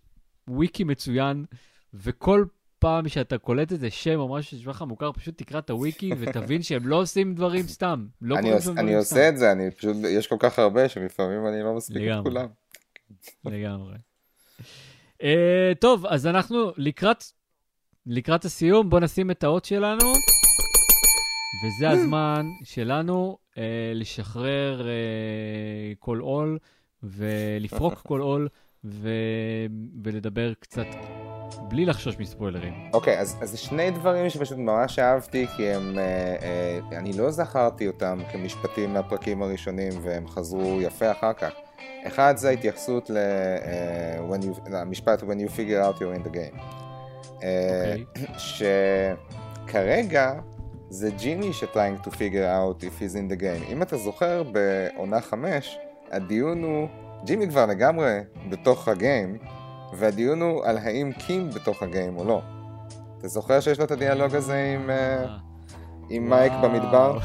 וויקי מצוין, וכל פעם שאתה קולט איזה שם או משהו ששבח המוכר, פשוט תקרא את הוויקי ותבין שהם לא עושים דברים סתם. לא אני עוש, דברים אני עושה סתם. את זה, אני פשוט, יש כל כך הרבה שמפעמים אני לא מספיק לגמרי. את כולם. לגמרי. uh, טוב, אז אנחנו לקראת, לקראת הסיום, בוא נשים את האות שלנו. וזה הזמן שלנו אה, לשחרר אה, כל עול, ולפרוק כל עול, ו... ולדבר קצת בלי לחשוש מספוילרים. אוקיי, okay, אז, אז שני דברים שפשוט ממש אהבתי, כי הם, אה, אה, אני לא זכרתי אותם כמשפטים מהפרקים הראשונים, והם חזרו יפה אחר כך. אחד זה התייחסות למשפט, when you figure out you're in the game. אוקיי. Okay. שכרגע... זה ג'ימי ש-trying to figure out if he's in the game. אם אתה זוכר, בעונה חמש, הדיון הוא, ג'ימי כבר לגמרי בתוך הגיים, והדיון הוא על האם קים בתוך הגיים או לא. אתה זוכר שיש לו את הדיאלוג הזה עם, עם מייק במדבר?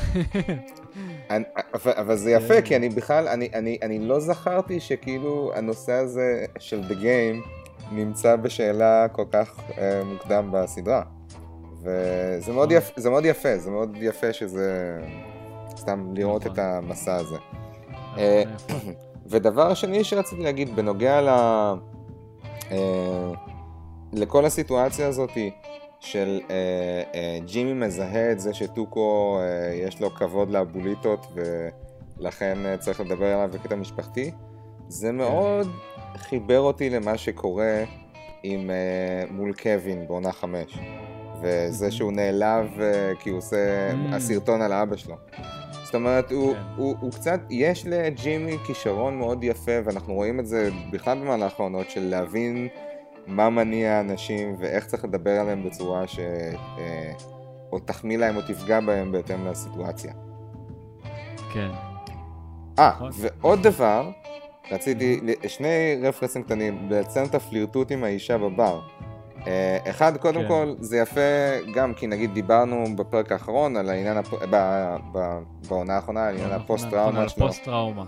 אני, אבל, אבל זה יפה, כי אני בכלל, אני, אני, אני לא זכרתי שכאילו הנושא הזה של the game נמצא בשאלה כל כך uh, מוקדם בסדרה. וזה מאוד יפה, זה מאוד יפה, זה מאוד יפה שזה סתם לראות את המסע הזה. ודבר שני שרציתי להגיד, בנוגע ל... לכל הסיטואציה הזאת של ג'ימי מזהה את זה שטוקו יש לו כבוד לבוליטות ולכן צריך לדבר עליו בקטע משפחתי, זה מאוד חיבר אותי למה שקורה עם... מול קווין בעונה חמש. וזה שהוא נעלב כי הוא עושה הסרטון על האבא שלו. זאת זאת אומרת, הוא, הוא, הוא קצת, יש לג'ימי כישרון מאוד יפה, ואנחנו רואים את זה בכלל במהלך העונות, של להבין מה מניע אנשים ואיך צריך לדבר עליהם בצורה ש... או תחמיא להם או תפגע בהם בהתאם לסיטואציה. כן. אה, ועוד דבר, רציתי, שני רפרנסים קטנים, לציין הפלירטוט עם האישה בבר. אחד, קודם כן. כל, זה יפה גם כי נגיד דיברנו בפרק האחרון על העניין, הפ... ב... ב... בעונה האחרונה, על עניין הפוסט-טראומה שלו. הפוסט-טראומה.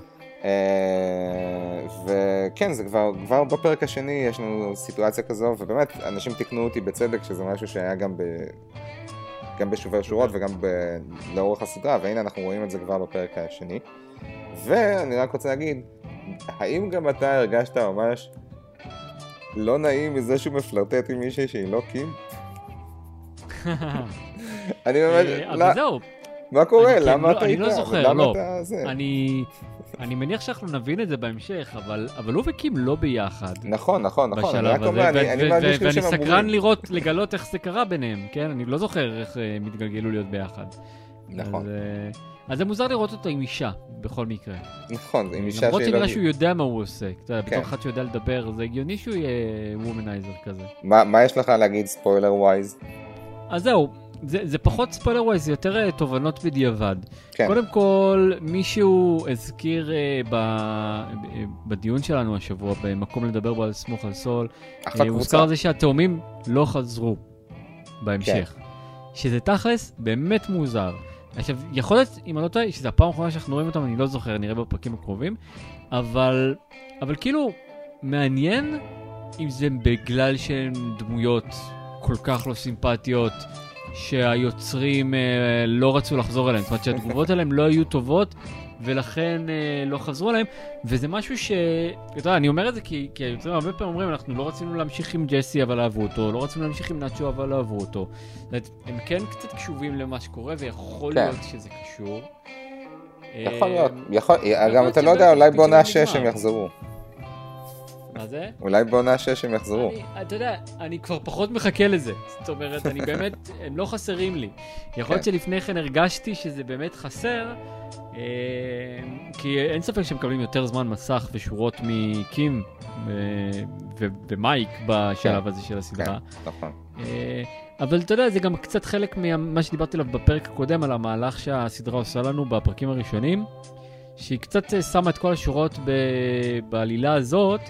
וכן, זה כבר, כבר בפרק השני יש לנו סיטואציה כזו, ובאמת אנשים תקנו אותי בצדק שזה משהו שהיה גם ב... גם בשובר שורות וגם ב... לאורך הסדרה, והנה אנחנו רואים את זה כבר בפרק השני. ואני רק רוצה להגיד, האם גם אתה הרגשת ממש לא נעים מזה שהוא מפלרטט עם מישהי שהיא לא קים? אני באמת... אבל זהו. מה קורה? למה אתה איתה? אני לא זוכר, לא. אני מניח שאנחנו נבין את זה בהמשך, אבל הוא וקים לא ביחד. נכון, נכון, נכון. בשלב הזה, ואני סקרן לראות, לגלות איך זה קרה ביניהם, כן? אני לא זוכר איך הם התגלגלו להיות ביחד. נכון. אז זה מוזר לראות אותו עם אישה, בכל מקרה. נכון, עם אישה שהיא לא... למרות שנראה שהוא יודע מה הוא עושה. אתה יודע, בתור אחד שיודע לדבר, זה הגיוני שהוא יהיה וומנייזר כזה. מה יש לך להגיד ספוילר ווייז? אז זהו, זה פחות ספוילר ווייז, זה יותר תובנות בדיעבד. קודם כל, מישהו הזכיר בדיון שלנו השבוע, במקום לדבר בו על סמוך על סול, הוא הזכר זה שהתאומים לא חזרו בהמשך. שזה תכלס באמת מוזר. עכשיו, יכול להיות, אם אני לא טועה, שזו הפעם האחרונה שאנחנו רואים אותם, אני לא זוכר, נראה בפרקים הקרובים, אבל, אבל כאילו, מעניין אם זה בגלל שהן דמויות כל כך לא סימפטיות, שהיוצרים אה, לא רצו לחזור אליהם, זאת אומרת שהתגובות אליהם לא היו טובות, ולכן אה, לא חזרו אליהם, וזה משהו ש... יודע, אני אומר את זה כי, כי היוצרים הרבה פעמים אומרים, אנחנו לא רצינו להמשיך עם ג'סי אבל אהבו אותו, לא רצינו להמשיך עם נאצ'ו אבל אהבו אותו. זאת אומרת, הם כן קצת קשובים למה שקורה, ויכול כן. להיות שזה קשור. יכול להיות, יכול... גם אתה לא יודע, אולי בעונה שש הם יחזרו. מה זה? אולי בעונה שש הם יחזרו. אני, אתה יודע, אני כבר פחות מחכה לזה. זאת אומרת, אני באמת, הם לא חסרים לי. יכול להיות שלפני כן הרגשתי שזה באמת חסר, אה, כי אין ספק שהם מקבלים יותר זמן מסך ושורות מקים אה, ו- ומייק בשלב הזה של הסדרה. אה, אבל אתה יודע, זה גם קצת חלק ממה שדיברתי עליו בפרק הקודם, על המהלך שהסדרה עושה לנו בפרקים הראשונים, שהיא קצת שמה את כל השורות ב- בעלילה הזאת,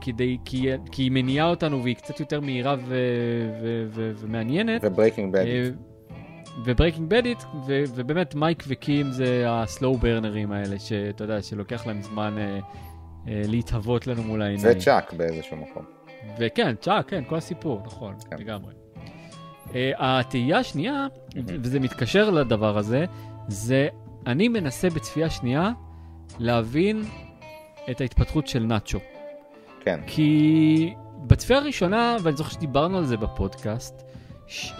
כדי, כי, כי היא מניעה אותנו והיא קצת יותר מהירה ו, ו, ו, ומעניינת. ו-Breaking Bad. ו-Breaking Bad, ו, ובאמת מייק וקים זה הסלואו ברנרים האלה, שאתה יודע, שלוקח להם זמן אה, אה, להתהוות לנו מול העיניים. זה צ'אק באיזשהו מקום. וכן, צ'אק, כן, כל הסיפור, נכון, כן. לגמרי. אה, התהייה השנייה, וזה מתקשר לדבר הזה, זה אני מנסה בצפייה שנייה להבין את ההתפתחות של נאצ'ו. כן. כי בצפייה הראשונה, ואני זוכר שדיברנו על זה בפודקאסט, ש...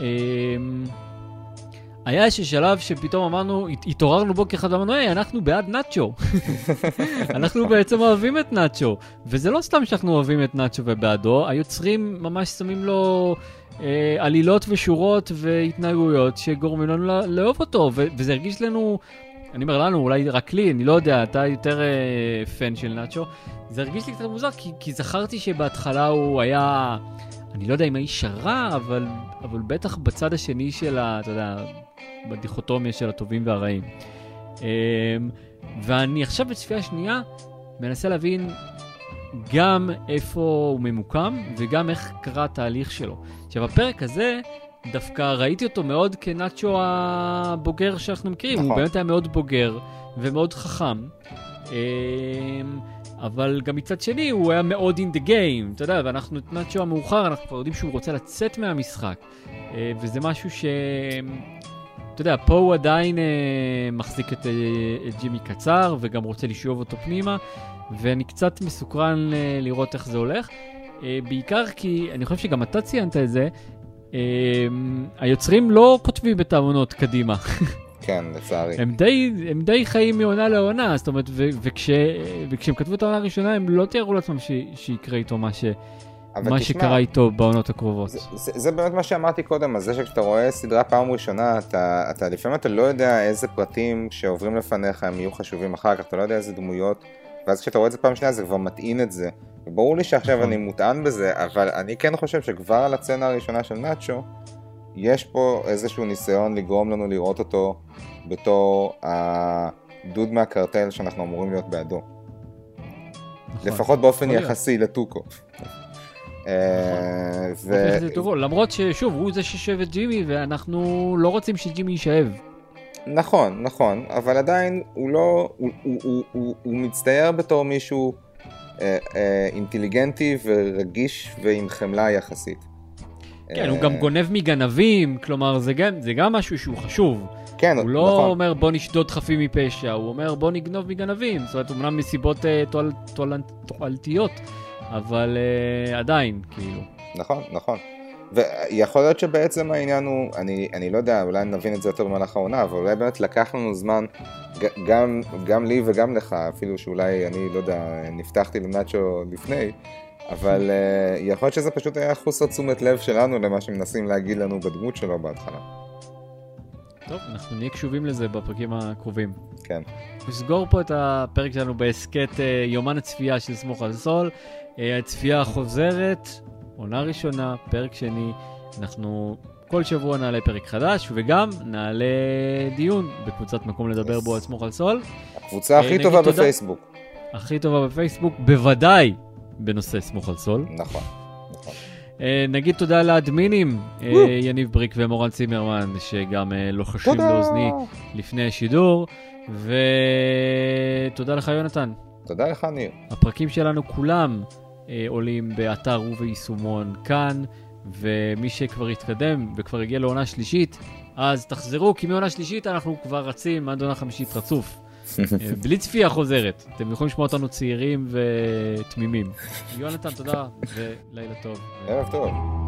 היה איזשהו שלב שפתאום אמרנו, התעוררנו בו כאחד ואמרנו, היי, אנחנו בעד נאצ'ו. אנחנו בעצם אוהבים את נאצ'ו. וזה לא סתם שאנחנו אוהבים את נאצ'ו ובעדו, היוצרים ממש שמים לו אה, עלילות ושורות והתנהגויות שגורמים לנו לא... לאהוב אותו, ו... וזה הרגיש לנו... אני אומר לנו, אולי רק לי, אני לא יודע, אתה יותר אה, פן של נאצ'ו. זה הרגיש לי קצת מוזר, כי, כי זכרתי שבהתחלה הוא היה, אני לא יודע אם האיש הרע, אבל, אבל בטח בצד השני של, ה, אתה יודע, בדיכוטומיה של הטובים והרעים. אה, ואני עכשיו בצפייה השנייה מנסה להבין גם איפה הוא ממוקם, וגם איך קרה התהליך שלו. עכשיו, הפרק הזה... דווקא ראיתי אותו מאוד כנאצ'ו הבוגר שאנחנו מכירים, נכון. הוא באמת היה מאוד בוגר ומאוד חכם, אבל גם מצד שני הוא היה מאוד in the game, אתה יודע, ואנחנו את נאצ'ו המאוחר, אנחנו כבר יודעים שהוא רוצה לצאת מהמשחק, וזה משהו ש... אתה יודע, פה הוא עדיין מחזיק את, את ג'ימי קצר, וגם רוצה לשאוב אותו פנימה, ואני קצת מסוכרן לראות איך זה הולך, בעיקר כי, אני חושב שגם אתה ציינת את זה, היוצרים לא כותבים את העונות קדימה. כן, לצערי. הם די חיים מעונה לעונה, זאת אומרת, וכשהם כתבו את העונה הראשונה, הם לא תיארו לעצמם שיקרה איתו מה שקרה איתו בעונות הקרובות. זה באמת מה שאמרתי קודם, אז זה שכשאתה רואה סדרה פעם ראשונה, אתה לפעמים אתה לא יודע איזה פרטים שעוברים לפניך הם יהיו חשובים אחר כך, אתה לא יודע איזה דמויות, ואז כשאתה רואה את זה פעם שנייה, זה כבר מטעין את זה. וברור לי שעכשיו אני מוטען בזה, אבל אני כן חושב שכבר על הסצנה הראשונה של נאצ'ו, יש פה איזשהו ניסיון לגרום לנו לראות אותו בתור הדוד מהקרטל שאנחנו אמורים להיות בעדו. לפחות באופן יחסי לטוקו. למרות ששוב הוא זה ששאב את ג'ימי ואנחנו לא רוצים שג'ימי יישאב, נכון, נכון, אבל עדיין הוא לא, הוא מצטייר בתור מישהו אינטליגנטי ורגיש ועם חמלה יחסית. כן, הוא גם גונב מגנבים, כלומר זה גם משהו שהוא חשוב. הוא לא אומר בוא נשדוד חפים מפשע, הוא אומר בוא נגנוב מגנבים, זאת אומרת אומנם מסיבות תועלתיות, אבל uh, עדיין, כאילו. נכון, נכון. ויכול להיות שבעצם העניין הוא, אני, אני לא יודע, אולי נבין את זה יותר במהלך העונה, אבל אולי באמת לקח לנו זמן, גם, גם לי וגם לך, אפילו שאולי, אני לא יודע, נפתחתי לנאצ'ו לפני, אבל uh, יכול להיות שזה פשוט היה חוסר תשומת לב שלנו למה שמנסים להגיד לנו בדמות שלו בהתחלה. טוב, אנחנו נהיה קשובים לזה בפרקים הקרובים. כן. נסגור פה את הפרק שלנו בהסקט יומן הצפייה של סמוך על סול. הצפייה חוזרת, עונה ראשונה, פרק שני. אנחנו כל שבוע נעלה פרק חדש, וגם נעלה דיון בקבוצת מקום לדבר בו על סמוך על סול. הקבוצה הכי טובה בפייסבוק. הכי טובה בפייסבוק, בוודאי בנושא סמוך על סול. נכון, נכון. נגיד תודה לאדמינים, יניב בריק ומורן צימרמן, שגם לוחשים לאוזני לפני השידור, ותודה לך יונתן. תודה לך ניר. הפרקים שלנו כולם עולים באתר רובי יישומון כאן, ומי שכבר התקדם וכבר הגיע לעונה שלישית, אז תחזרו, כי מעונה שלישית אנחנו כבר רצים, עד עונה חמישית רצוף. בלי צפייה חוזרת. אתם יכולים לשמוע אותנו צעירים ותמימים. יונתן, תודה ולילה טוב. ערב טוב.